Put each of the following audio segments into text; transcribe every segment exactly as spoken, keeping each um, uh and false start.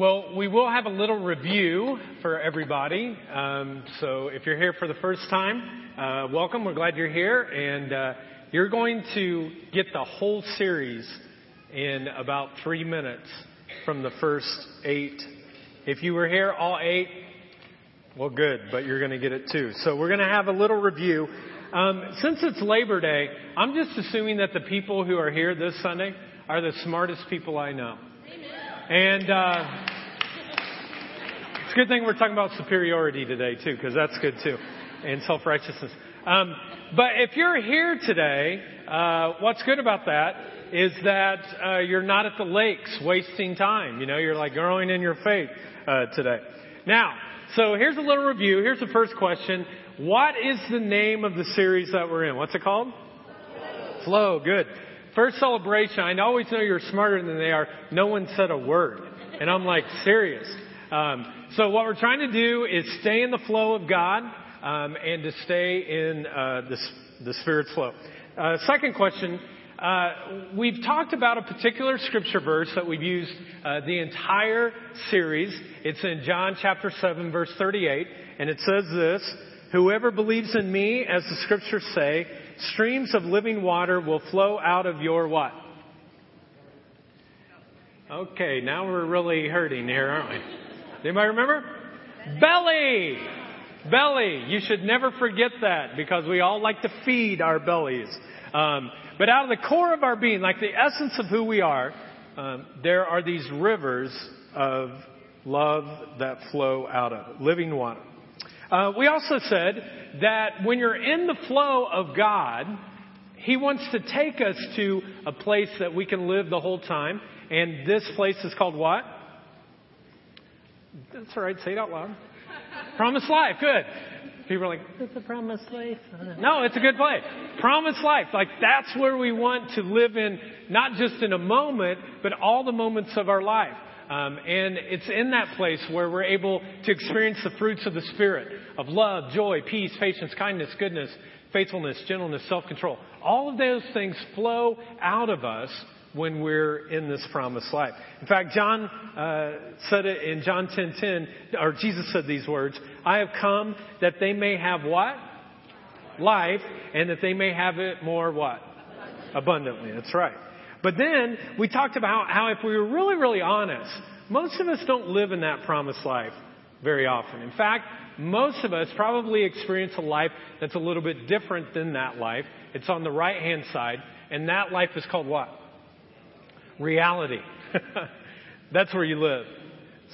Well, we will have a little review for everybody. Um, so if you're here for the first time, uh, welcome. We're glad you're here. And uh, you're going to get the whole series in about three minutes from the first eight. If you were here, all eight, well, good, but you're going to get it too. So we're going to have a little review. Um, since it's Labor Day, I'm just assuming that the people who are here this Sunday are the smartest people I know. And uh, it's a good thing we're talking about superiority today, too, because that's good, too, and self-righteousness. Um, but if you're here today, uh, what's good about that is that uh, you're not at the lakes wasting time. You know, you're like growing in your faith uh, today. Now, so here's a little review. Here's the first question. What is the name of the series that we're in? What's it called? Flow. Flow. Good. First celebration, I always know you're smarter than they are. No one said a word. And I'm like, serious. Um, so what we're trying to do is stay in the flow of God um, and to stay in uh, the, the Spirit's flow. Uh, second question, uh, we've talked about a particular scripture verse that we've used uh, the entire series. It's in John chapter seven, verse thirty-eight. And it says this, "Whoever believes in me, as the scriptures say, streams of living water will flow out of your what?" Okay, now we're really hurting here, aren't we? Anybody remember? Belly! Belly. You should never forget that because we all like to feed our bellies. Um, but out of the core of our being, like the essence of who we are, um, there are these rivers of love that flow out of it, living water. Uh, we also said that when you're in the flow of God, He wants to take us to a place that we can live the whole time. And this place is called what? That's all right. Say it out loud. Promised life. Good. People are like, it's a promised life. No, it's a good place. Promised life. Like that's where we want to live in, not just in a moment, but all the moments of our life. Um, and it's in that place where we're able to experience the fruits of the Spirit of love, joy, peace, patience, kindness, goodness, faithfulness, gentleness, self-control. All of those things flow out of us when we're in this promised life. In fact, John uh, said it in John ten ten, or Jesus said these words, "I have come that they may have what? Life, and that they may have it more what? Abundantly." That's right. But then we talked about how if we were really, really honest, most of us don't live in that promised life very often. In fact, most of us probably experience a life that's a little bit different than that life. It's on the right-hand side, and that life is called what? Reality. That's where you live.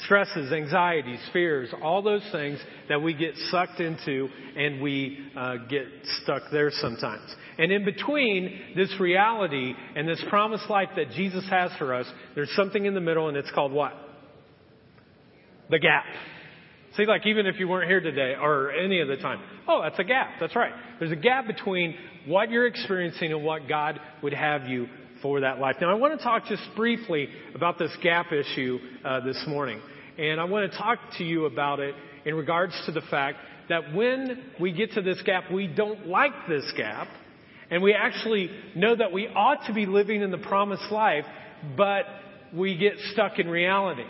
Stresses, anxieties, fears, all those things that we get sucked into and we uh, get stuck there sometimes. And in between this reality and this promised life that Jesus has for us, there's something in the middle and it's called what? The gap. See, like even if you weren't here today or any of the time, oh, that's a gap. That's right. There's a gap between what you're experiencing and what God would have you for that life. Now, I want to talk just briefly about this gap issue uh, this morning. And I want to talk to you about it in regards to the fact that when we get to this gap, we don't like this gap. And we actually know that we ought to be living in the promised life, but we get stuck in reality.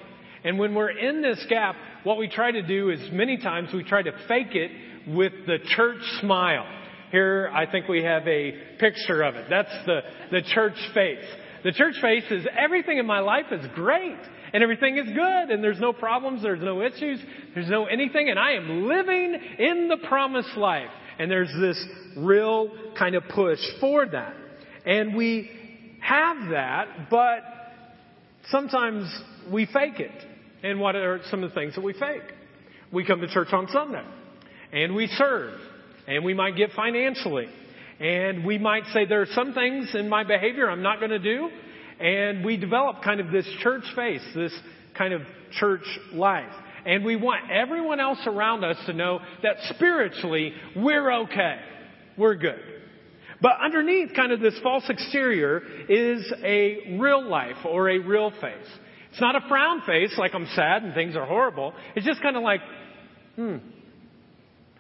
And when we're in this gap, what we try to do is many times we try to fake it with the church smile. Here, I think we have a picture of it. That's the, the church face. The church face is everything in my life is great and everything is good and there's no problems, there's no issues, there's no anything, and I am living in the promised life. And there's this real kind of push for that. And we have that, but sometimes we fake it. And what are some of the things that we fake? We come to church on Sunday and we serve. And we might get financially. And we might say, there are some things in my behavior I'm not going to do. And we develop kind of this church face, this kind of church life. And we want everyone else around us to know that spiritually, we're okay. We're good. But underneath kind of this false exterior is a real life or a real face. It's not a frown face, like I'm sad and things are horrible. It's just kind of like, hmm.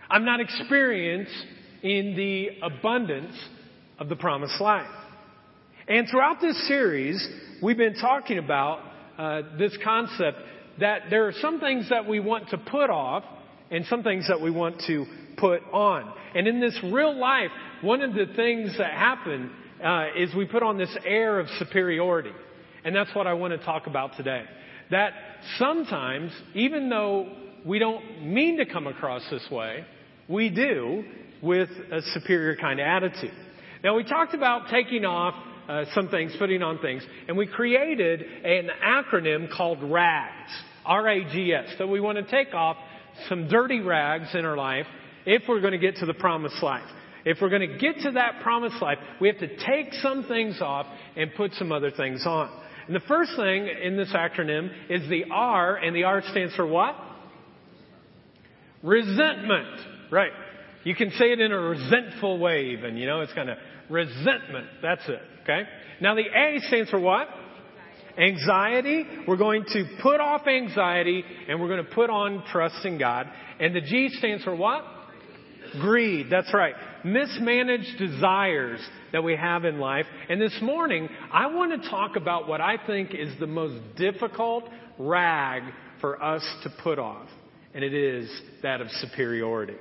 I'm not experienced in the abundance of the promised life. And throughout this series, we've been talking about uh, this concept that there are some things that we want to put off and some things that we want to put on. And in this real life, one of the things that happen uh, is we put on this air of superiority. And that's what I want to talk about today. That sometimes, even though we don't mean to come across this way, we do with a superior kind of attitude. Now, we talked about taking off uh, some things, putting on things, and we created an acronym called RAGS, R A G S. So we want to take off some dirty rags in our life if we're going to get to the promised life. If we're going to get to that promised life, we have to take some things off and put some other things on. And the first thing in this acronym is the R, and the R stands for what? Resentment. Right. You can say it in a resentful way even, you know, it's kind of resentment. That's it. Okay. Now the A stands for what? Anxiety. We're going to put off anxiety and we're going to put on trust in God. And the G stands for what? Greed. That's right. Mismanaged desires that we have in life. And this morning, I want to talk about what I think is the most difficult rag for us to put off. And it is that of superiority.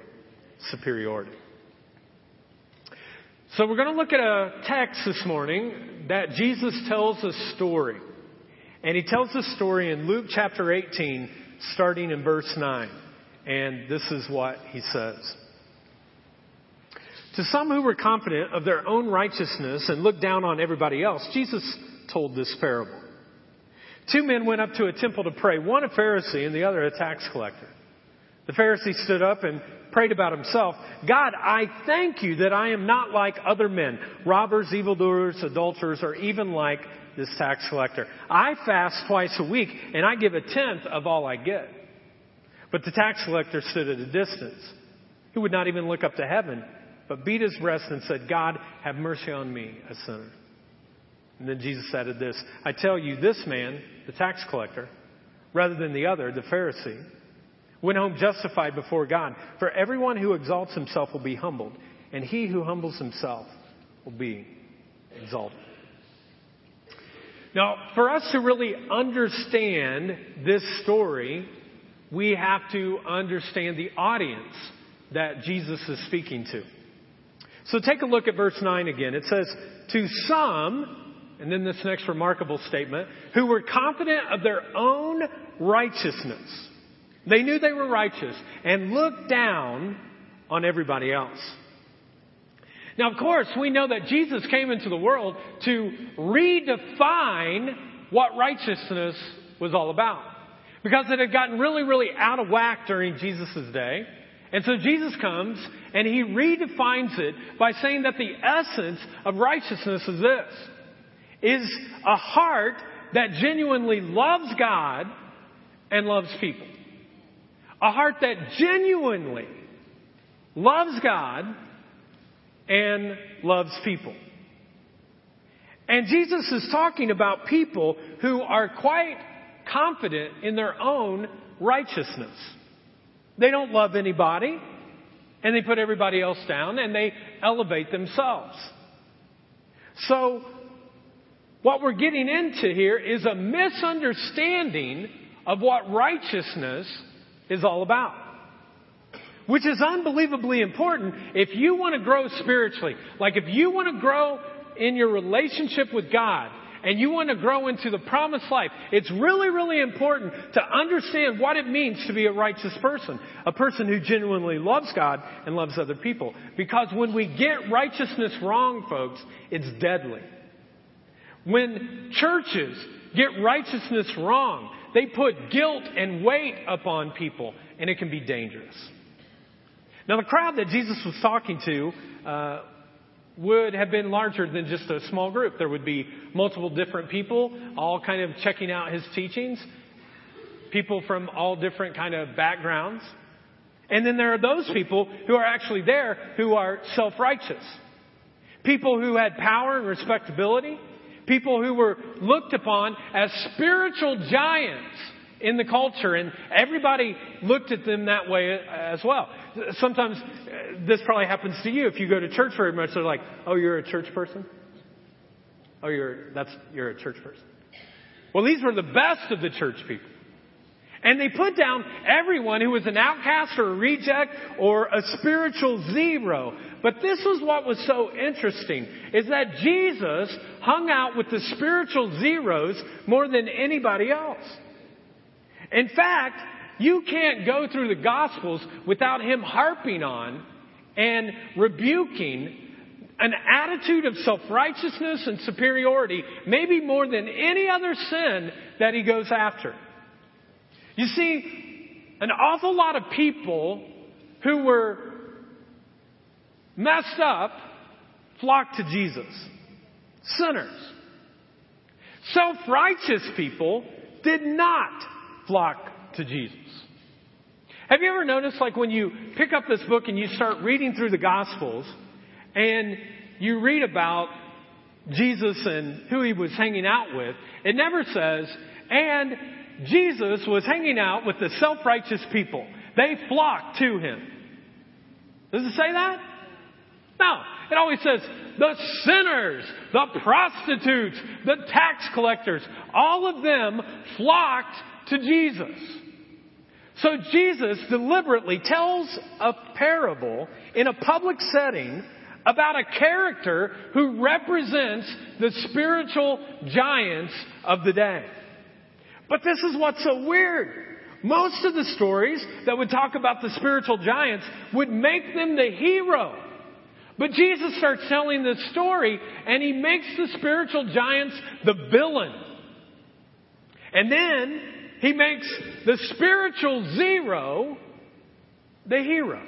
Superiority. So we're going to look at a text this morning that Jesus tells a story. And he tells a story in Luke chapter eighteen, starting in verse nine. And this is what he says. To some who were confident of their own righteousness and looked down on everybody else, Jesus told this parable. Two men went up to a temple to pray, one a Pharisee and the other a tax collector. The Pharisee stood up and prayed about himself. God, I thank you that I am not like other men, robbers, evildoers, adulterers, or even like this tax collector. I fast twice a week and I give a tenth of all I get. But the tax collector stood at a distance. He would not even look up to heaven, but beat his breast and said, God, have mercy on me, a sinner. And then Jesus added this, I tell you, this man, the tax collector, rather than the other, the Pharisee, went home justified before God. For everyone who exalts himself will be humbled, and he who humbles himself will be exalted. Now, for us to really understand this story, we have to understand the audience that Jesus is speaking to. So take a look at verse nine again. It says, to some, and then this next remarkable statement, who were confident of their own righteousness. They knew they were righteous and looked down on everybody else. Now, of course, we know that Jesus came into the world to redefine what righteousness was all about, because it had gotten really, really out of whack during Jesus' day. And so Jesus comes and he redefines it by saying that the essence of righteousness is this, is a heart that genuinely loves God and loves people. A heart that genuinely loves God and loves people. And Jesus is talking about people who are quite confident in their own righteousness. They don't love anybody, and they put everybody else down, and they elevate themselves. So what we're getting into here is a misunderstanding of what righteousness is all about, which is unbelievably important if you want to grow spiritually. Like if you want to grow in your relationship with God, and you want to grow into the promised life, it's really, really important to understand what it means to be a righteous person, a person who genuinely loves God and loves other people. Because when we get righteousness wrong, folks, it's deadly. When churches get righteousness wrong, they put guilt and weight upon people, and it can be dangerous. Now, the crowd that Jesus was talking to uh would have been larger than just a small group. There would be multiple different people, all kind of checking out his teachings, people from all different kind of backgrounds. And then there are those people who are actually there who are self-righteous, people who had power and respectability, people who were looked upon as spiritual giants in the culture, and everybody looked at them that way as well. Sometimes this probably happens to you. If you go to church very much, they're like, oh, you're a church person? Oh, you're that's you're a church person. Well, these were the best of the church people. And they put down everyone who was an outcast or a reject or a spiritual zero. But this was what was so interesting, is that Jesus hung out with the spiritual zeros more than anybody else. In fact, you can't go through the Gospels without him harping on and rebuking an attitude of self-righteousness and superiority, maybe more than any other sin that he goes after. You see, an awful lot of people who were messed up flocked to Jesus. Sinners. Self-righteous people did not flock to Jesus. Have you ever noticed, like, when you pick up this book and you start reading through the Gospels, and you read about Jesus and who he was hanging out with, it never says, and Jesus was hanging out with the self-righteous people. They flocked to him. Does it say that? No. It always says, the sinners, the prostitutes, the tax collectors, all of them flocked to Jesus. So Jesus deliberately tells a parable in a public setting about a character who represents the spiritual giants of the day. But this is what's so weird. Most of the stories that would talk about the spiritual giants would make them the hero. But Jesus starts telling this story, and he makes the spiritual giants the villain. And then he makes the spiritual zero the hero.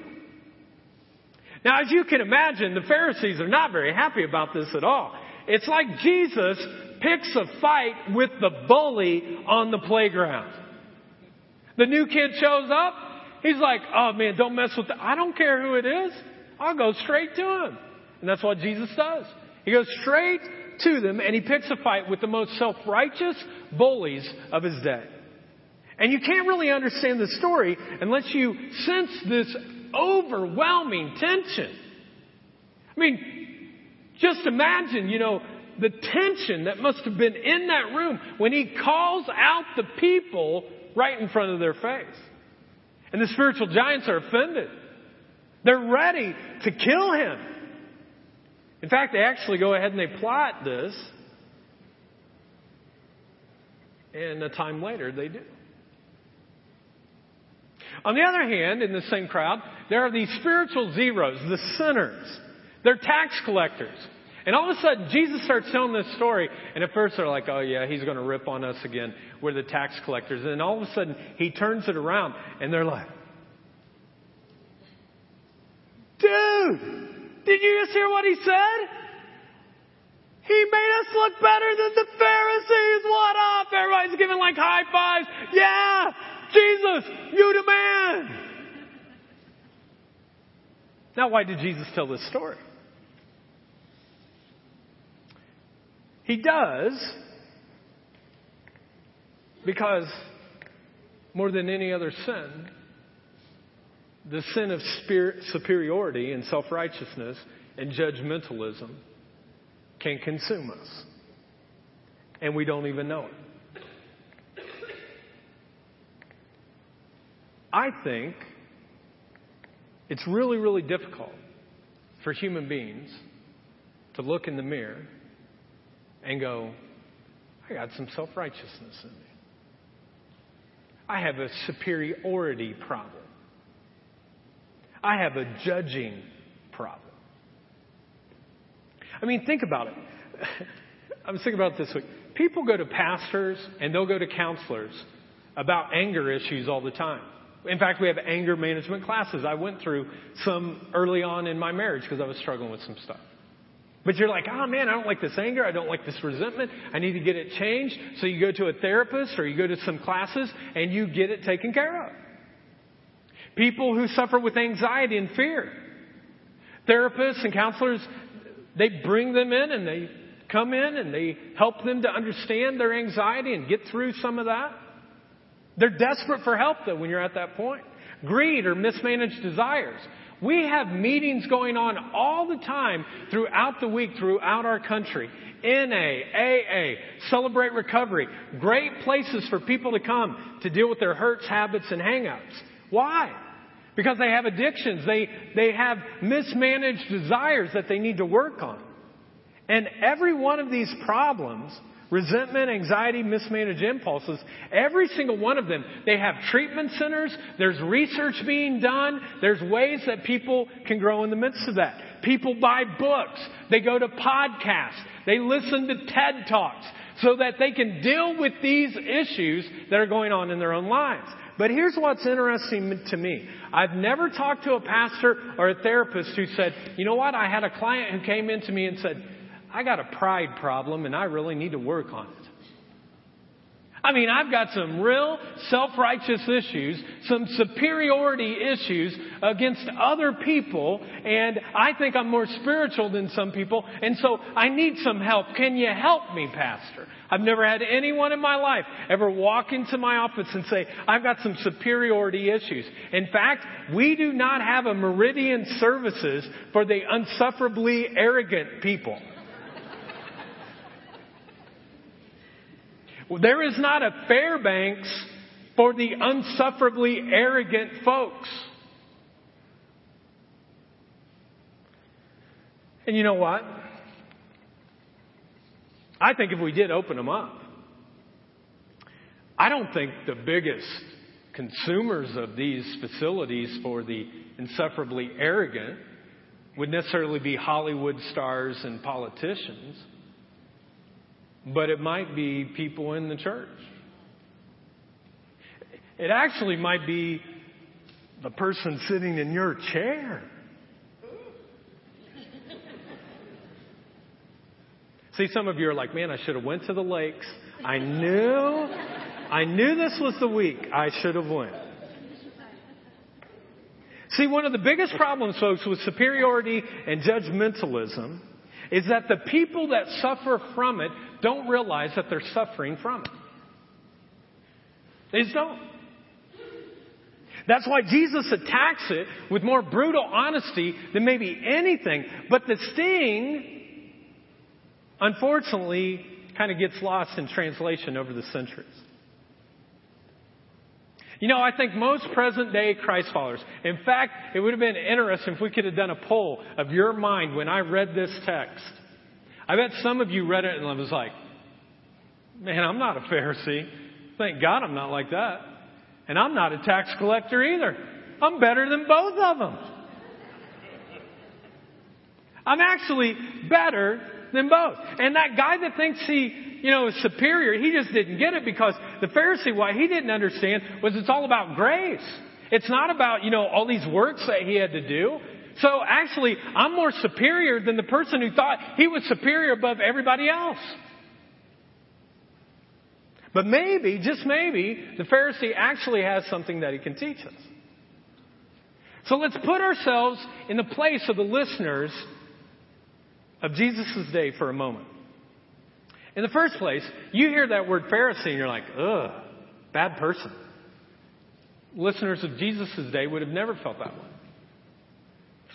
Now, as you can imagine, the Pharisees are not very happy about this at all. It's like Jesus picks a fight with the bully on the playground. The new kid shows up. He's like, oh, man, don't mess with that. I don't care who it is. I'll go straight to him. And that's what Jesus does. He goes straight to them, and he picks a fight with the most self-righteous bullies of his day. And you can't really understand the story unless you sense this overwhelming tension. I mean, just imagine, you know, the tension that must have been in that room when he calls out the people right in front of their face. And the spiritual giants are offended. They're ready to kill him. In fact, they actually go ahead and they plot this. And a time later, they do. On the other hand, in the same crowd, there are these spiritual zeros, the sinners. They're tax collectors. And all of a sudden, Jesus starts telling this story. And at first they're like, oh, yeah, he's going to rip on us again. We're the tax collectors. And then all of a sudden, he turns it around. And they're like, dude, did you just hear what he said? He made us look better than the Pharisees. What up? Everybody's giving like high fives. Yeah. Jesus, you the man. Now, why did Jesus tell this story? He does because more than any other sin, the sin of spirit superiority and self-righteousness and judgmentalism can consume us. And we don't even know it. I think it's really, really difficult for human beings to look in the mirror and go, I got some self-righteousness in me. I have a superiority problem. I have a judging problem. I mean, think about it. I was thinking about it this week. People go to pastors and they'll go to counselors about anger issues all the time. In fact, we have anger management classes. I went through some early on in my marriage because I was struggling with some stuff. But you're like, oh, man, I don't like this anger. I don't like this resentment. I need to get it changed. So you go to a therapist or you go to some classes and you get it taken care of. People who suffer with anxiety and fear. Therapists and counselors, they bring them in and they come in and they help them to understand their anxiety and get through some of that. They're desperate for help, though, when you're at that point. Greed or mismanaged desires. We have meetings going on all the time throughout the week, throughout our country. N A, A A, Celebrate Recovery. Great places for people to come to deal with their hurts, habits, and hang-ups. Why? Because they have addictions. They, they have mismanaged desires that they need to work on. And every one of these problems, resentment, anxiety, mismanaged impulses, every single one of them, they have treatment centers. There's research being done. There's ways that people can grow in the midst of that. People buy books. They go to podcasts. They listen to TED Talks so that they can deal with these issues that are going on in their own lives. But here's what's interesting to me. I've never talked to a pastor or a therapist who said, you know what, I had a client who came in to me and said, I got a pride problem and I really need to work on it. I mean, I've got some real self-righteous issues, some superiority issues against other people, and I think I'm more spiritual than some people, and so I need some help. Can you help me, Pastor? I've never had anyone in my life ever walk into my office and say, I've got some superiority issues. In fact, we do not have a meridian services for the unsufferably arrogant people. There is not a Fairbanks for the unsufferably arrogant folks. And you know what? I think if we did open them up, I don't think the biggest consumers of these facilities for the insufferably arrogant would necessarily be Hollywood stars and politicians. But it might be people in the church. It actually might be the person sitting in your chair. See, some of you are like, man, I should have went to the lakes. I knew, I knew this was the week I should have went. See, one of the biggest problems, folks, with superiority and judgmentalism is that the people that suffer from it don't realize that they're suffering from it. They just don't. That's why Jesus attacks it with more brutal honesty than maybe anything. But the sting, unfortunately, kind of gets lost in translation over the centuries. You know, I think most present-day Christ followers, in fact, it would have been interesting if we could have done a poll of your mind when I read this text. I bet some of you read it and was like, man, I'm not a Pharisee. Thank God I'm not like that. And I'm not a tax collector either. I'm better than both of them. I'm actually better than both. And that guy that thinks he, you know, is superior, he just didn't get it, because the Pharisee, why he didn't understand was it's all about grace. It's not about, you know, all these works that he had to do. So actually, I'm more superior than the person who thought he was superior above everybody else. But maybe, just maybe, the Pharisee actually has something that he can teach us. So let's put ourselves in the place of the listeners of Jesus' day for a moment. In the first place, you hear that word Pharisee and you're like, ugh, bad person. Listeners of Jesus' day would have never felt that way.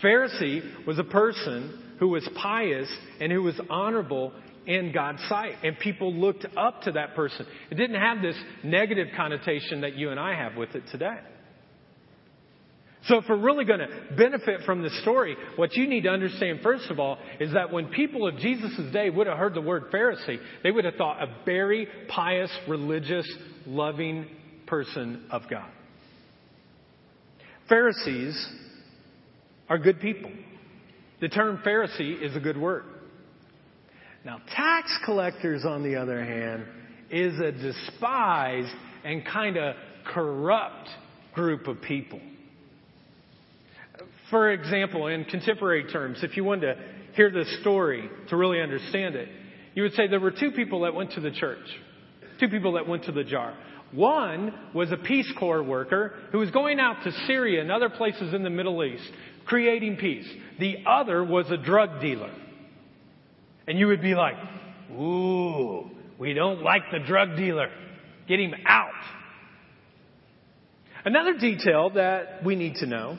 Pharisee was a person who was pious and who was honorable in God's sight. And people looked up to that person. It didn't have this negative connotation that you and I have with it today. So if we're really going to benefit from this story, what you need to understand, first of all, is that when people of Jesus' day would have heard the word Pharisee, they would have thought a very pious, religious, loving person of God. Pharisees are good people. The term Pharisee is a good word. Now, tax collectors, on the other hand, is a despised and kind of corrupt group of people. For example, in contemporary terms, if you wanted to hear this story to really understand it, you would say there were two people that went to the church, two people that went to the jar. One was a Peace Corps worker who was going out to Syria and other places in the Middle East, creating peace. The other was a drug dealer. And you would be like, ooh, we don't like the drug dealer. Get him out. Another detail that we need to know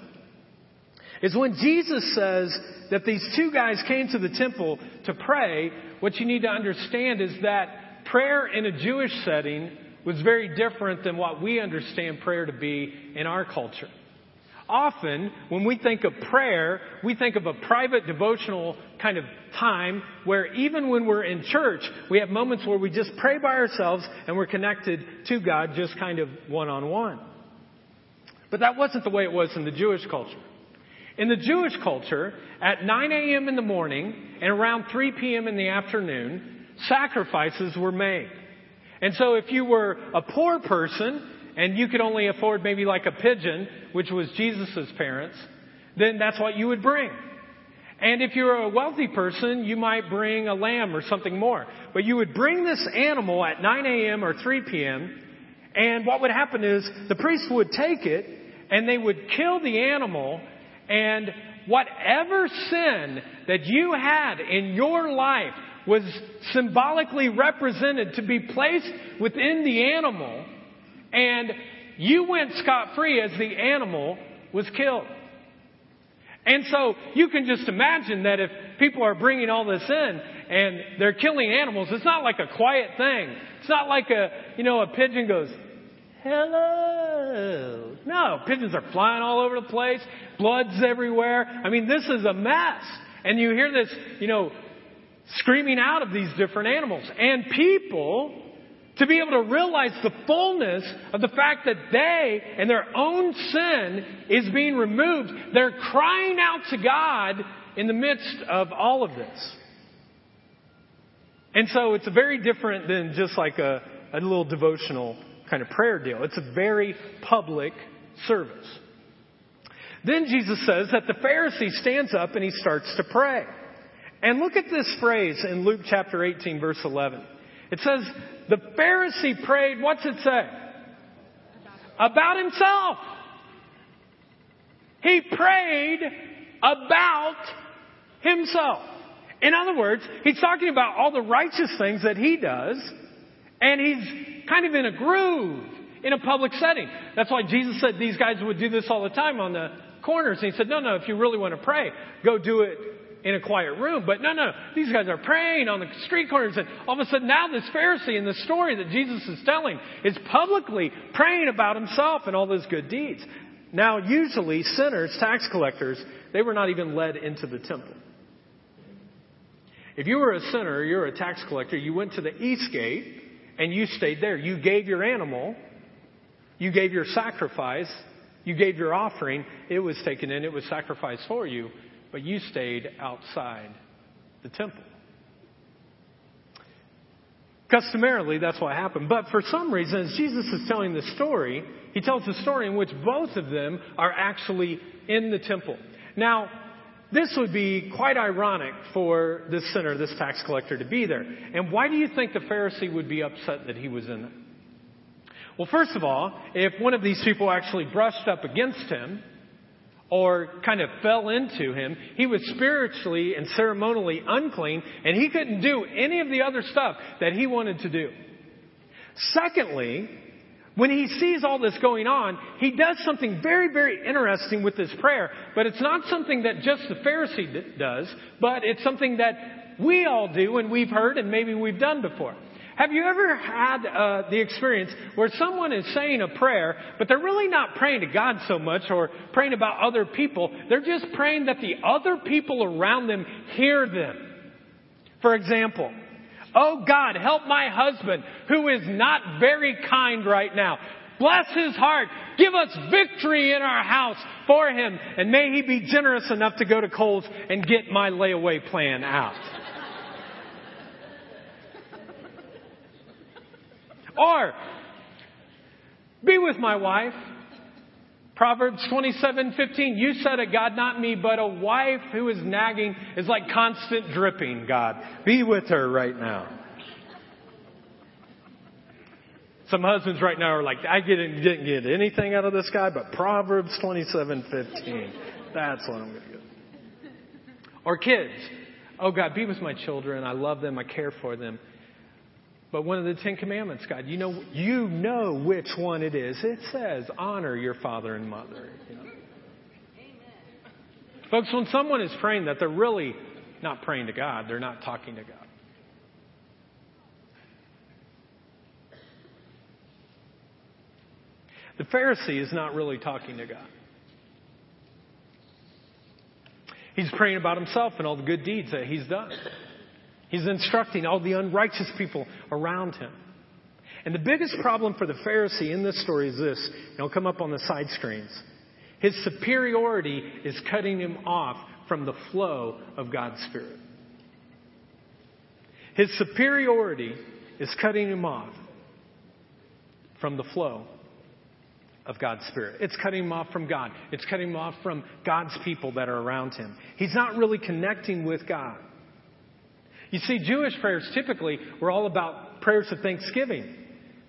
is when Jesus says that these two guys came to the temple to pray, what you need to understand is that prayer in a Jewish setting was very different than what we understand prayer to be in our culture. Often, when we think of prayer, we think of a private devotional kind of time where even when we're in church, we have moments where we just pray by ourselves and we're connected to God just kind of one-on-one. But that wasn't the way it was in the Jewish culture. In the Jewish culture, at nine a.m. in the morning and around three p.m. in the afternoon, sacrifices were made. And so if you were a poor person and you could only afford maybe like a pigeon, which was Jesus' parents, then that's what you would bring. And if you were a wealthy person, you might bring a lamb or something more. But you would bring this animal at nine a.m. or three p.m. And what would happen is the priest would take it and they would kill the animal. And whatever sin that you had in your life was symbolically represented to be placed within the animal. And you went scot-free as the animal was killed. And so you can just imagine that if people are bringing all this in and they're killing animals, it's not like a quiet thing. It's not like a, you know, a pigeon goes, hello. No, pigeons are flying all over the place. Blood's everywhere. I mean, this is a mess. And you hear this, you know, screaming out of these different animals. And people, to be able to realize the fullness of the fact that they and their own sin is being removed, they're crying out to God in the midst of all of this. And so it's very different than just like a, a little devotional kind of prayer deal. It's a very public service. Then Jesus says that the Pharisee stands up and he starts to pray. And look at this phrase in Luke chapter eighteen, verse eleven. It says, the Pharisee prayed, what's it say? About himself. He prayed about himself. In other words, he's talking about all the righteous things that he does, and he's kind of in a groove in a public setting. That's why Jesus said these guys would do this all the time on the corners. And he said, no, no, if you really want to pray, go do it in a quiet room. But no, no, these guys are praying on the street corners. And all of a sudden now this Pharisee in the story that Jesus is telling is publicly praying about himself and all those good deeds. Now, usually sinners, tax collectors, they were not even led into the temple. If you were a sinner, you're a tax collector, you went to the east gate and you stayed there. You gave your animal. You gave your sacrifice. You gave your offering. It was taken in. It was sacrificed for you. But you stayed outside the temple. Customarily, that's what happened. But for some reason, as Jesus is telling the story, he tells the story in which both of them are actually in the temple. Now, this would be quite ironic for this sinner, this tax collector, to be there. And why do you think the Pharisee would be upset that he was in there? Well, first of all, if one of these people actually brushed up against him, or kind of fell into him, he was spiritually and ceremonially unclean, and he couldn't do any of the other stuff that he wanted to do. Secondly, when he sees all this going on, he does something very, very interesting with this prayer, but it's not something that just the Pharisee does, but it's something that we all do and we've heard and maybe we've done before. Have you ever had uh, the experience where someone is saying a prayer, but they're really not praying to God so much or praying about other people. They're just praying that the other people around them hear them. For example, oh God, help my husband who is not very kind right now. Bless his heart. Give us victory in our house for him. And may he be generous enough to go to Kohl's and get my layaway plan out. Or, be with my wife. Proverbs twenty-seven fifteen. You said it, God, not me, but a wife who is nagging is like constant dripping, God. Be with her right now. Some husbands right now are like, I didn't, didn't get anything out of this guy, but Proverbs twenty-seven fifteen. That's what I'm going to get. Or kids. Oh, God, be with my children. I love them. I care for them. But one of the Ten Commandments, God, you know, you know which one it is. It says, honor your father and mother. You know? Amen. Folks, when someone is praying that, they're really not praying to God. They're not talking to God. The Pharisee is not really talking to God. He's praying about himself and all the good deeds that he's done. He's instructing all the unrighteous people around him. And the biggest problem for the Pharisee in this story is this. It'll come up on the side screens. His superiority is cutting him off from the flow of God's Spirit. His superiority is cutting him off from the flow of God's Spirit. It's cutting him off from God. It's cutting him off from God's people that are around him. He's not really connecting with God. You see, Jewish prayers typically were all about prayers of thanksgiving.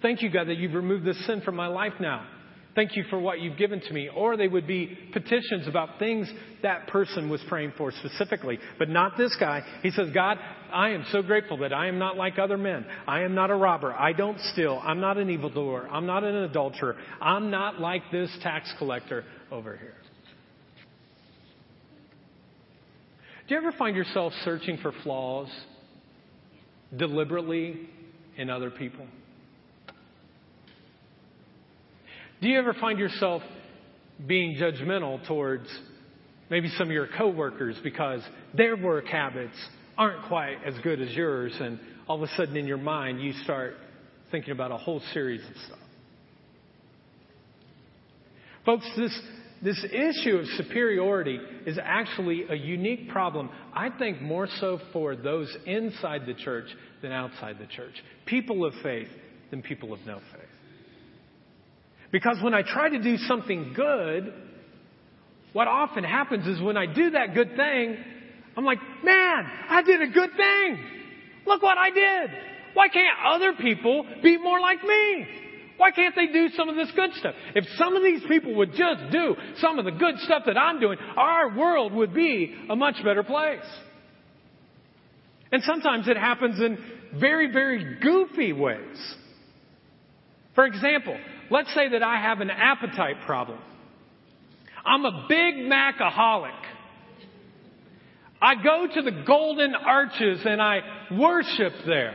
Thank you, God, that you've removed this sin from my life now. Thank you for what you've given to me. Or they would be petitions about things that person was praying for specifically. But not this guy. He says, God, I am so grateful that I am not like other men. I am not a robber. I don't steal. I'm not an evildoer. I'm not an adulterer. I'm not like this tax collector over here. Do you ever find yourself searching for flaws deliberately in other people? Do you ever find yourself being judgmental towards maybe some of your coworkers because their work habits aren't quite as good as yours, and all of a sudden in your mind you start thinking about a whole series of stuff? Folks, this this issue of superiority is actually a unique problem, I think more so for those inside the church than outside the church. People of faith than people of no faith. Because when I try to do something good, what often happens is when I do that good thing, I'm like, man, I did a good thing. Look what I did. Why can't other people be more like me? Why can't they do some of this good stuff? If some of these people would just do some of the good stuff that I'm doing, our world would be a much better place. And sometimes it happens in very, very goofy ways. For example, let's say that I have an appetite problem. I'm a Big Macaholic. I go to the Golden Arches and I worship there.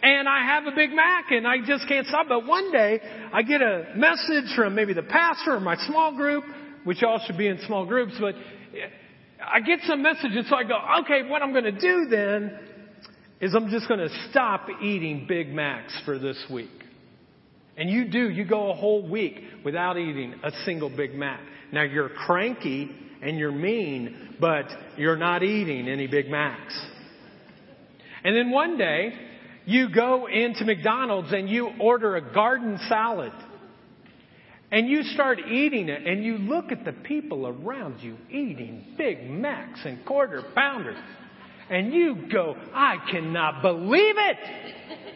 And I have a Big Mac and I just can't stop. But one day I get a message from maybe the pastor or my small group, which y'all should be in small groups. But I get some message and so I go, okay, what I'm going to do then is I'm just going to stop eating Big Macs for this week. And you do, you go a whole week without eating a single Big Mac. Now you're cranky and you're mean, but you're not eating any Big Macs. And then one day, you go into McDonald's and you order a garden salad. And you start eating it and you look at the people around you eating Big Macs and quarter pounders. And you go, I cannot believe it.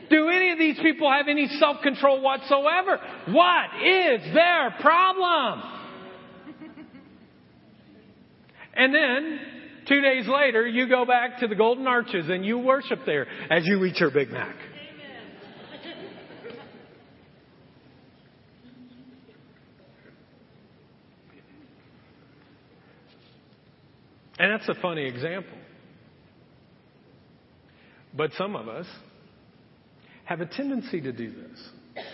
Do any of these people have any self-control whatsoever? What is their problem? And then, two days later, you go back to the Golden Arches and you worship there as you eat your Big Mac. Amen. And that's a funny example. But some of us have a tendency to do this.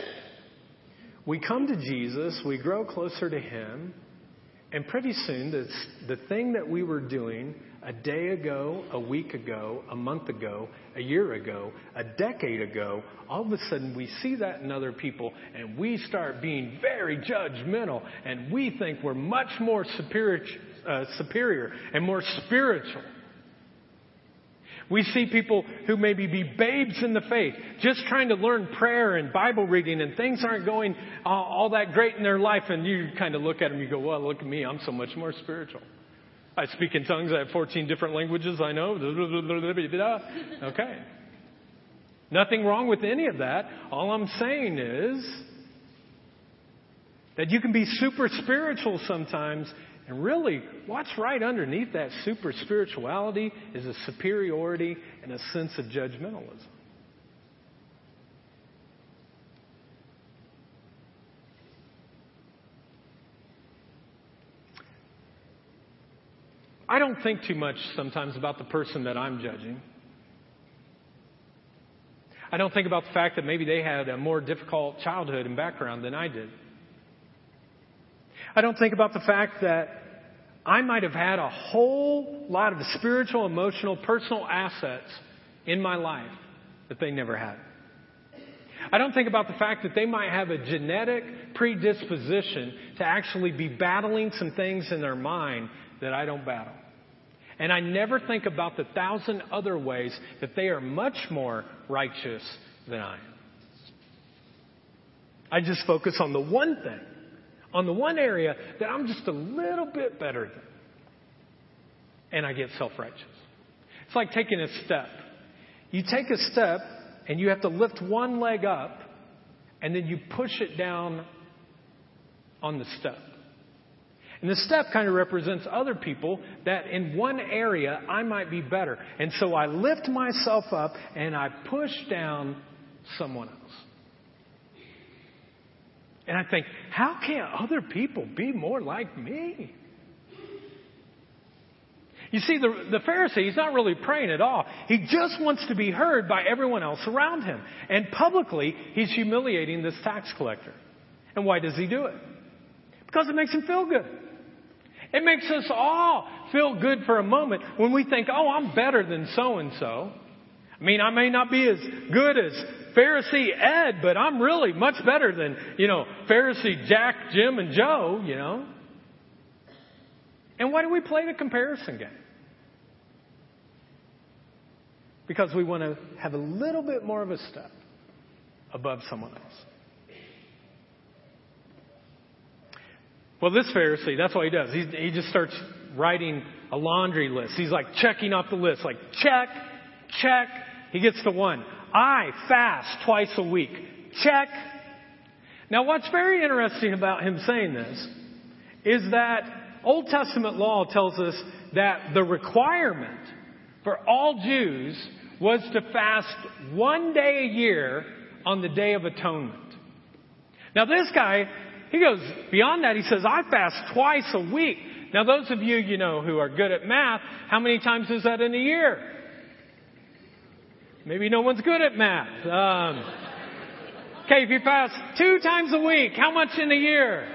We come to Jesus, we grow closer to Him, and pretty soon the, the thing that we were doing a day ago, a week ago, a month ago, a year ago, a decade ago, all of a sudden we see that in other people and we start being very judgmental and we think we're much more superior, uh, superior and more spiritual. We see people who maybe be babes in the faith, just trying to learn prayer and Bible reading, and things aren't going uh, all that great in their life. And you kind of look at them, you go, well, look at me. I'm so much more spiritual. I speak in tongues. I have fourteen different languages. I know. Okay. Nothing wrong with any of that. All I'm saying is that you can be super spiritual sometimes. And really, what's right underneath that super spirituality is a superiority and a sense of judgmentalism. I don't think too much sometimes about the person that I'm judging. I don't think about the fact that maybe they had a more difficult childhood and background than I did. I don't think about the fact that I might have had a whole lot of spiritual, emotional, personal assets in my life that they never had. I don't think about the fact that they might have a genetic predisposition to actually be battling some things in their mind that I don't battle. And I never think about the thousand other ways that they are much more righteous than I am. I just focus on the one thing, on the one area that I'm just a little bit better than. And I get self-righteous. It's like taking a step. You take a step and you have to lift one leg up and then you push it down on the step. And the step kind of represents other people that in one area I might be better. And so I lift myself up and I push down someone else. And I think, how can other people be more like me? You see, the, the Pharisee, he's not really praying at all. He just wants to be heard by everyone else around him. And publicly, he's humiliating this tax collector. And why does he do it? Because it makes him feel good. It makes us all feel good for a moment when we think, oh, I'm better than so-and-so. I mean, I may not be as good as Pharisee Ed, but I'm really much better than, you know, Pharisee Jack, Jim, and Joe, you know. And why do we play the comparison game? Because we want to have a little bit more of a step above someone else. Well, this Pharisee, that's what he does. He, he just starts writing a laundry list. He's like checking off the list, like check, check. He gets to one. I fast twice a week. Check. Now, what's very interesting about him saying this is that Old Testament law tells us that the requirement for all Jews was to fast one day a year on the Day of Atonement. Now, this guy, he goes beyond that. He says, I fast twice a week. Now, those of you, you know, who are good at math, how many times is that in a year? Maybe no one's good at math. Um, okay, if you fast two times a week, how much in a year?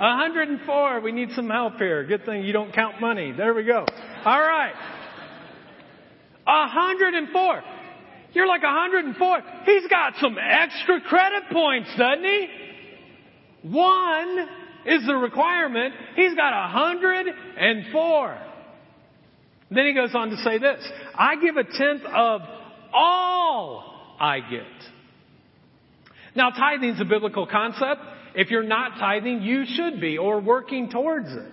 one hundred and four. We need some help here. Good thing you don't count money. There we go. All right. one hundred and four. You're like one hundred and four. He's got some extra credit points, doesn't he? One is the requirement. He's got one hundred and four. Then he goes on to say this. I give a tenth of all I get. Now, tithing is a biblical concept. If you're not tithing, you should be, or working towards it.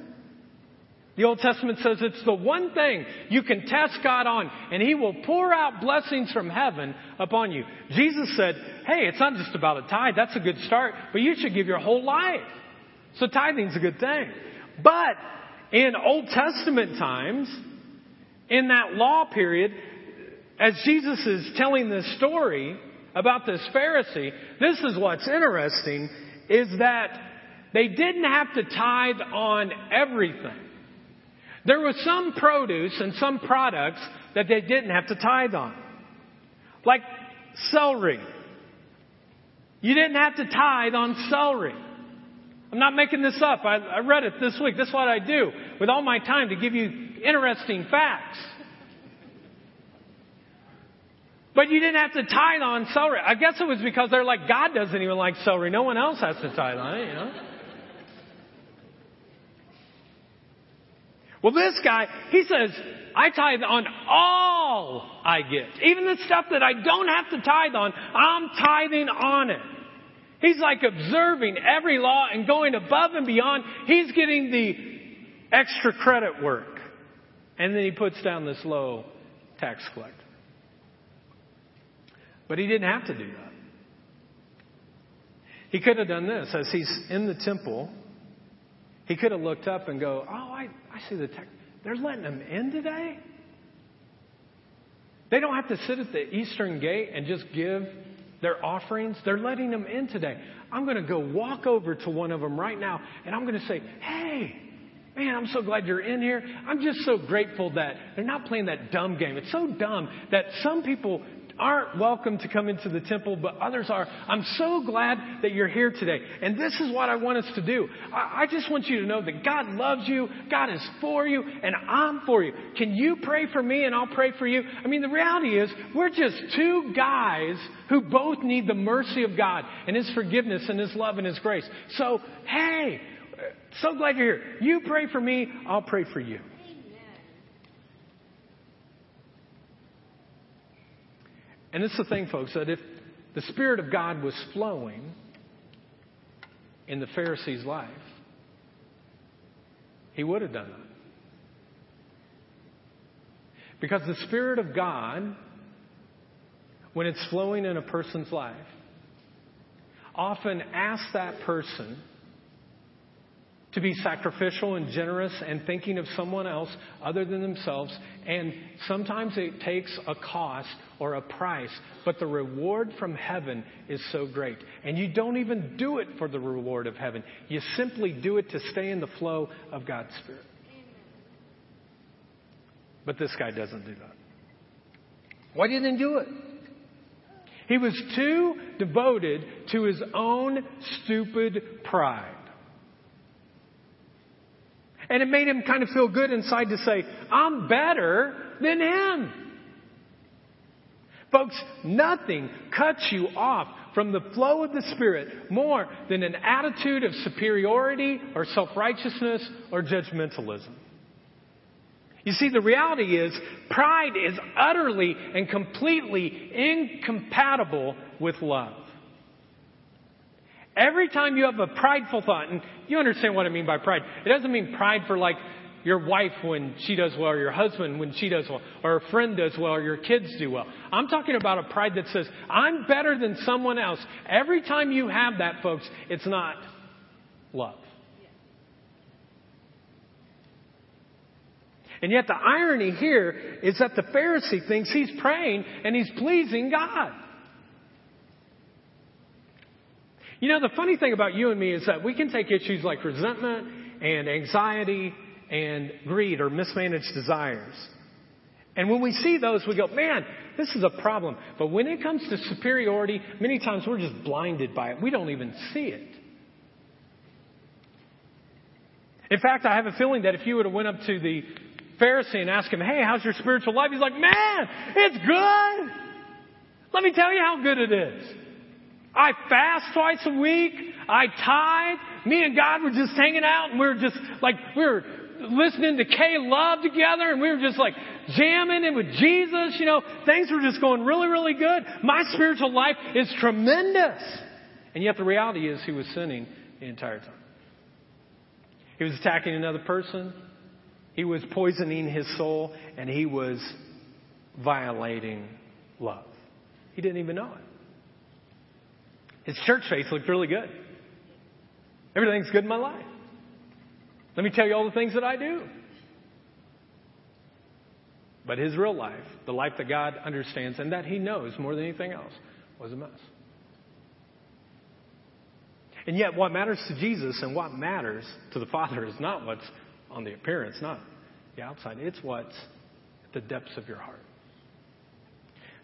The Old Testament says it's the one thing you can test God on, and He will pour out blessings from heaven upon you. Jesus said, hey, it's not just about a tithe. That's a good start, but you should give your whole life. So tithing is a good thing. But in Old Testament times, in that law period, as Jesus is telling this story about this Pharisee, this is what's interesting, is that they didn't have to tithe on everything. There was some produce and some products that they didn't have to tithe on. Like celery. You didn't have to tithe on celery. I'm not making this up. I, I read it this week. This is what I do with all my time to give you interesting facts. But you didn't have to tithe on celery. I guess it was because they're like, God doesn't even like celery. No one else has to tithe on it, you know. Well, this guy, he says, I tithe on all I get. Even the stuff that I don't have to tithe on, I'm tithing on it. He's like observing every law and going above and beyond. He's getting the extra credit work. And then he puts down this low tax collector. But he didn't have to do that. He could have done this. As he's in the temple, he could have looked up and go, oh, I, I see the tax. They're letting them in today? They don't have to sit at the eastern gate and just give their offerings. They're letting them in today. I'm going to go walk over to one of them right now, and I'm going to say, hey, Man, I'm so glad you're in here. I'm just so grateful that they're not playing that dumb game. It's so dumb that some people aren't welcome to come into the temple, but others are. I'm so glad that you're here today. And this is what I want us to do. I, I just want you to know that God loves you. God is for you, and I'm for you. Can you pray for me and I'll pray for you? I mean, the reality is we're just two guys who both need the mercy of God and His forgiveness and His love and His grace. So, hey, so glad you're here. You pray for me, I'll pray for you. And it's the thing, folks, that if the Spirit of God was flowing in the Pharisee's life, he would have done that. Because the Spirit of God, when it's flowing in a person's life, often asks that person to be sacrificial and generous and thinking of someone else other than themselves. And sometimes it takes a cost or a price, but the reward from heaven is so great. And you don't even do it for the reward of heaven. You simply do it to stay in the flow of God's Spirit. But this guy doesn't do that. Why didn't he do it? He was too devoted to his own stupid pride. And it made him kind of feel good inside to say, I'm better than him. Folks, nothing cuts you off from the flow of the Spirit more than an attitude of superiority or self-righteousness or judgmentalism. You see, the reality is pride is utterly and completely incompatible with love. Every time you have a prideful thought, and you understand what I mean by pride. It doesn't mean pride for like your wife when she does well, or your husband when she does well, or a friend does well, or your kids do well. I'm talking about a pride that says, I'm better than someone else. Every time you have that, folks, it's not love. And yet the irony here is that the Pharisee thinks he's praying and he's pleasing God. You know, the funny thing about you and me is that we can take issues like resentment and anxiety and greed or mismanaged desires. And when we see those, we go, man, this is a problem. But when it comes to superiority, many times we're just blinded by it. We don't even see it. In fact, I have a feeling that if you would have went up to the Pharisee and asked him, hey, how's your spiritual life? He's like, man, it's good. Let me tell you how good it is. I fast twice a week. I tithe. Me and God were just hanging out, and we were just like, we were listening to K-Love together, and we were just like jamming in with Jesus. You know, things were just going really, really good. My spiritual life is tremendous. And yet the reality is he was sinning the entire time. He was attacking another person. He was poisoning his soul, and he was violating love. He didn't even know it. His church face looked really good. Everything's good in my life. Let me tell you all the things that I do. But his real life, the life that God understands and that he knows more than anything else, was a mess. And yet what matters to Jesus and what matters to the Father is not what's on the appearance, not the outside. It's what's at the depths of your heart.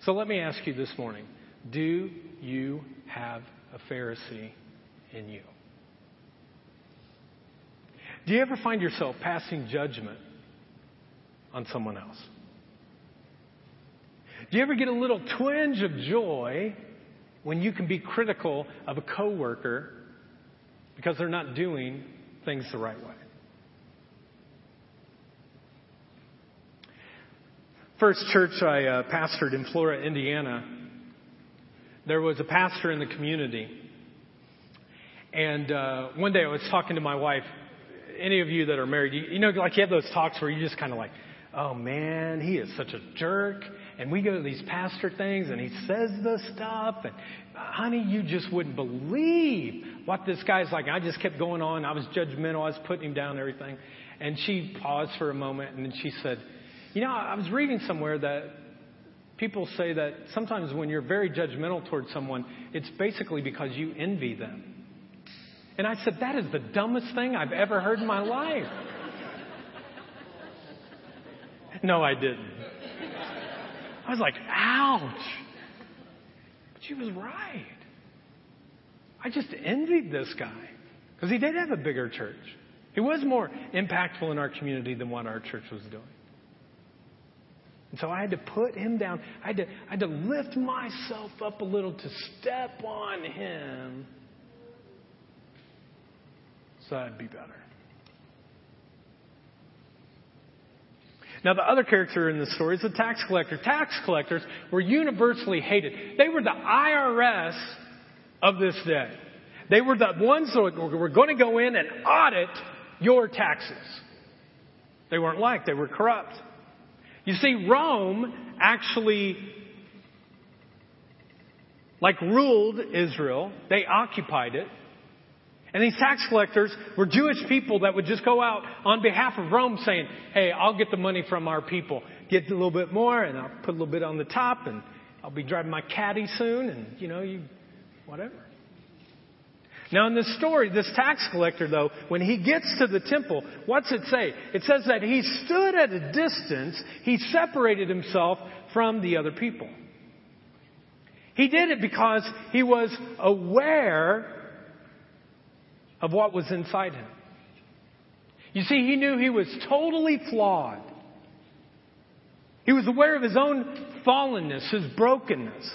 So let me ask you this morning, do you have a Pharisee in you? Do you ever find yourself passing judgment on someone else? Do you ever get a little twinge of joy when you can be critical of a coworker because they're not doing things the right way? First church I uh, pastored in Flora, Indiana, there was a pastor in the community. And uh, one day I was talking to my wife. Any of you that are married, you, you know, like you have those talks where you're just kind of like, oh, man, he is such a jerk. And we go to these pastor things and he says this stuff. And honey, you just wouldn't believe what this guy's like. And I just kept going on. I was judgmental. I was putting him down and everything. And she paused for a moment and then she said, you know, I was reading somewhere that people say that sometimes when you're very judgmental towards someone, it's basically because you envy them. And I said, that is the dumbest thing I've ever heard in my life. No, I didn't. I was like, ouch. But she was right. I just envied this guy because he did have a bigger church. He was more impactful in our community than what our church was doing. And so I had to put him down. I had to, I had to lift myself up a little to step on him so I'd be better. Now, the other character in the story is the tax collector. Tax collectors were universally hated. They were the I R S of this day. They were the ones that were going to go in and audit your taxes. They weren't liked. They were corrupt. You see, Rome actually, like, ruled Israel. They occupied it. And these tax collectors were Jewish people that would just go out on behalf of Rome saying, hey, I'll get the money from our people. Get a little bit more and I'll put a little bit on the top and I'll be driving my caddy soon and, you know, you whatever. Now, in this story, this tax collector, though, when he gets to the temple, what's it say? It says that he stood at a distance. He separated himself from the other people. He did it because he was aware of what was inside him. You see, he knew he was totally flawed. He was aware of his own fallenness, his brokenness.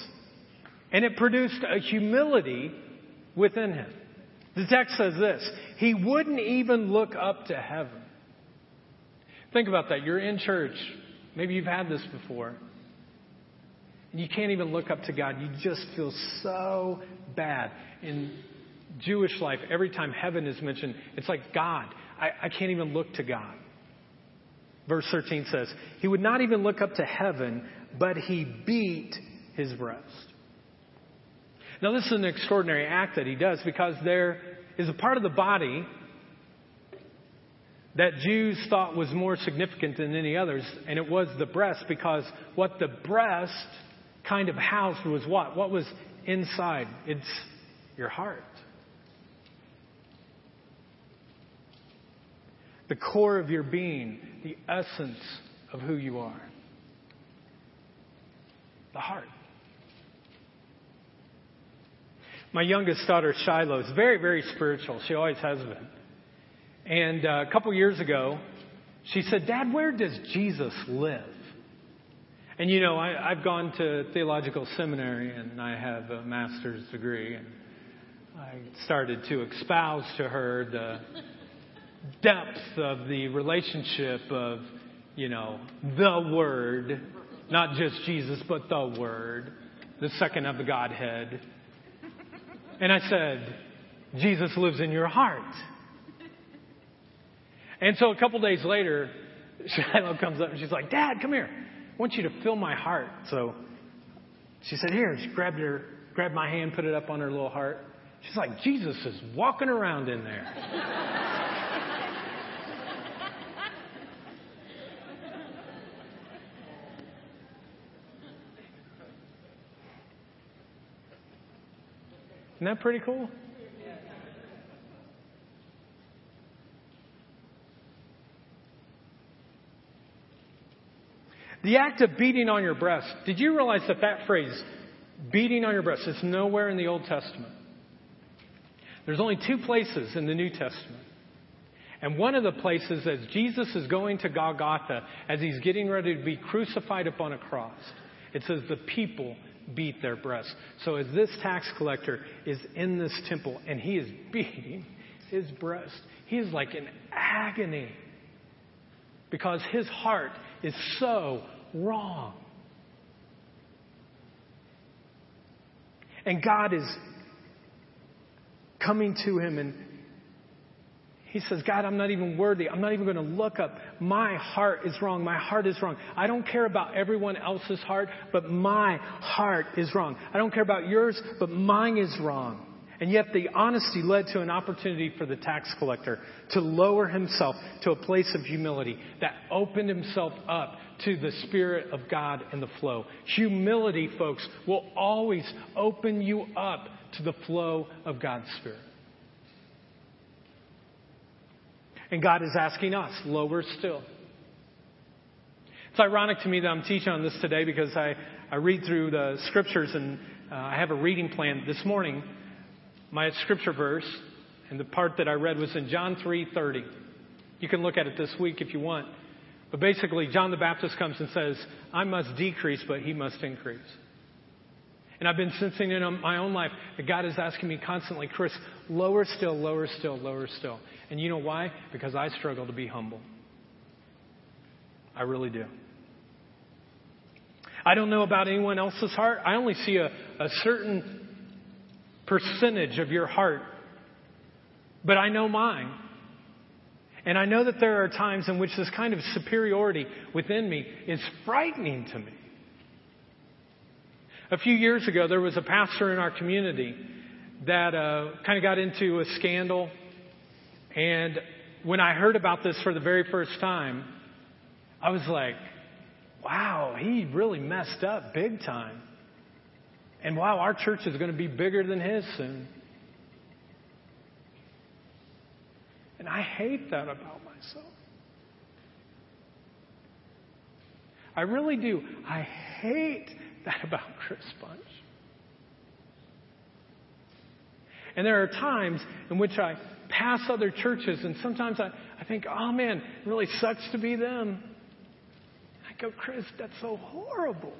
And it produced a humility within him. The text says this: he wouldn't even look up to heaven. Think about that. You're in church. Maybe you've had this before. And you can't even look up to God. You just feel so bad. And Jewish life, every time heaven is mentioned, it's like God. I, I can't even look to God. Verse thirteen says, he would not even look up to heaven, but he beat his breast. Now, this is an extraordinary act that he does because there is a part of the body that Jews thought was more significant than any others, and it was the breast, because what the breast kind of housed was what? What was inside? It's your heart. The core of your being, the essence of who you are. The heart. My youngest daughter, Shiloh, is very, very spiritual. She always has been. And a couple years ago, she said, Dad, where does Jesus live? And, you know, I, I've gone to theological seminary and I have a master's degree. And I started to espouse to her the depth of the relationship of, you know, the Word, not just Jesus, but the Word, the second of the Godhead. And I said, Jesus lives in your heart. And so a couple days later, Shiloh comes up and she's like, Dad, come here. I want you to fill my heart. So she said, here. She grabbed her, grabbed my hand, put it up on her little heart. She's like, Jesus is walking around in there. Isn't that pretty cool? The act of beating on your breast. Did you realize that that phrase, beating on your breast, is nowhere in the Old Testament? There's only two places in the New Testament. And one of the places, as Jesus is going to Golgotha, as he's getting ready to be crucified upon a cross, it says the people beat their breasts. So as this tax collector is in this temple and he is beating his breast, he is like in agony because his heart is so wrong. And God is coming to him and he says, God, I'm not even worthy. I'm not even going to look up. My heart is wrong. My heart is wrong. I don't care about everyone else's heart, but my heart is wrong. I don't care about yours, but mine is wrong. And yet the honesty led to an opportunity for the tax collector to lower himself to a place of humility that opened himself up to the Spirit of God and the flow. Humility, folks, will always open you up to the flow of God's Spirit. And God is asking us, lower still. It's ironic to me that I'm teaching on this today because I, I read through the scriptures and uh, I have a reading plan. This morning, my scripture verse and the part that I read was in John three thirty. You can look at it this week if you want. But basically, John the Baptist comes and says, I must decrease, but he must increase. And I've been sensing in my own life that God is asking me constantly, Chris, lower still, lower still, lower still. And you know why? Because I struggle to be humble. I really do. I don't know about anyone else's heart. I only see a, a certain percentage of your heart. But I know mine. And I know that there are times in which this kind of superiority within me is frightening to me. A few years ago, there was a pastor in our community that uh, kind of got into a scandal. And when I heard about this for the very first time, I was like, wow, he really messed up big time. And wow, our church is going to be bigger than his soon. And I hate that about myself. I really do. I hate that about Chris Bunch. And there are times in which I pass other churches and sometimes I, I think, oh man, it really sucks to be them. I go, Chris, that's so horrible.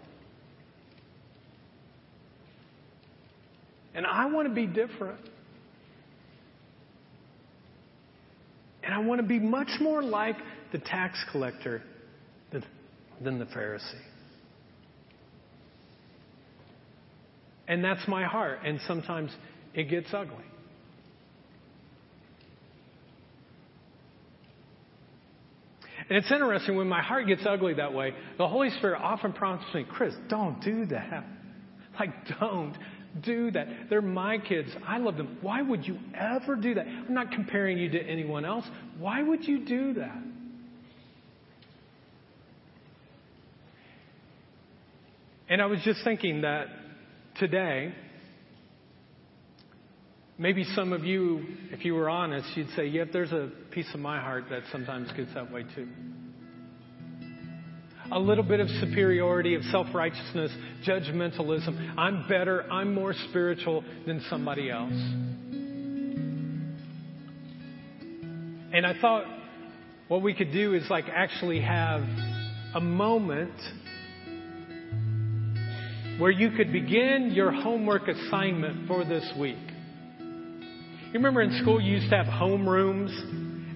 And I want to be different. And I want to be much more like the tax collector than, than the Pharisee. And that's my heart. And sometimes it gets ugly. And it's interesting, when my heart gets ugly that way, the Holy Spirit often prompts me, Chris, don't do that. Like, don't do that. They're my kids. I love them. Why would you ever do that? I'm not comparing you to anyone else. Why would you do that? And I was just thinking that today, maybe some of you, if you were honest, you'd say, yep, there's a piece of my heart that sometimes gets that way too. A little bit of superiority, of self-righteousness, judgmentalism. I'm better, I'm more spiritual than somebody else. And I thought what we could do is like actually have a moment where you could begin your homework assignment for this week. You remember in school you used to have homerooms,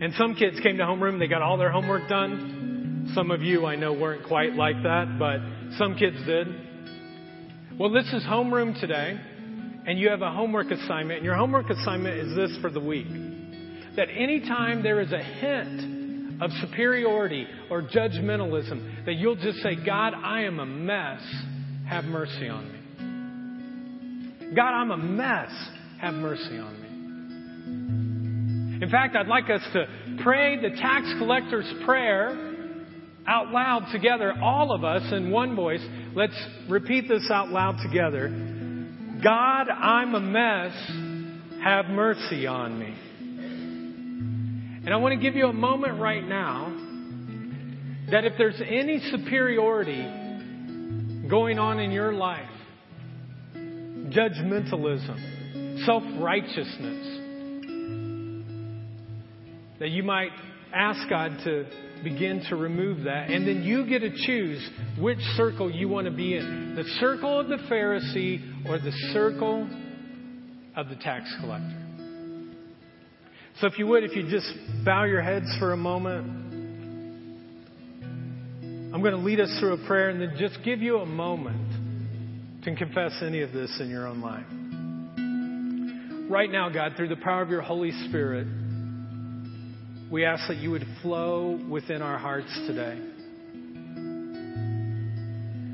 and some kids came to homeroom, they got all their homework done. Some of you I know weren't quite like that, but some kids did. Well, this is homeroom today, and you have a homework assignment, and your homework assignment is this for the week. That anytime there is a hint of superiority or judgmentalism, that you'll just say, God, I am a mess. Have mercy on me. God, I'm a mess. Have mercy on me. In fact, I'd like us to pray the tax collector's prayer out loud together, all of us in one voice. Let's repeat this out loud together. God, I'm a mess. Have mercy on me. And I want to give you a moment right now that if there's any superiority going on in your life, judgmentalism, self-righteousness, that you might ask God to begin to remove that. And then you get to choose which circle you want to be in, the circle of the Pharisee or the circle of the tax collector. So if you would, if you just bow your heads for a moment, I'm going to lead us through a prayer and then just give you a moment to confess any of this in your own life. Right now, God, through the power of your Holy Spirit, we ask that you would flow within our hearts today.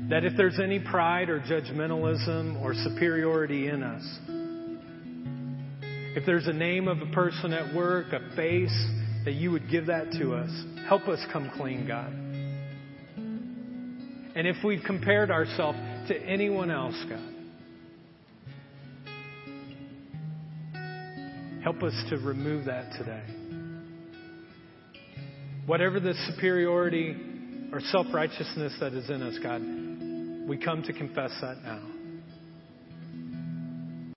That if there's any pride or judgmentalism or superiority in us, if there's a name of a person at work, a face, that you would give that to us. Help us come clean, God. And if we've compared ourselves to anyone else, God, help us to remove that today. Whatever the superiority or self-righteousness that is in us, God. We come to confess that now.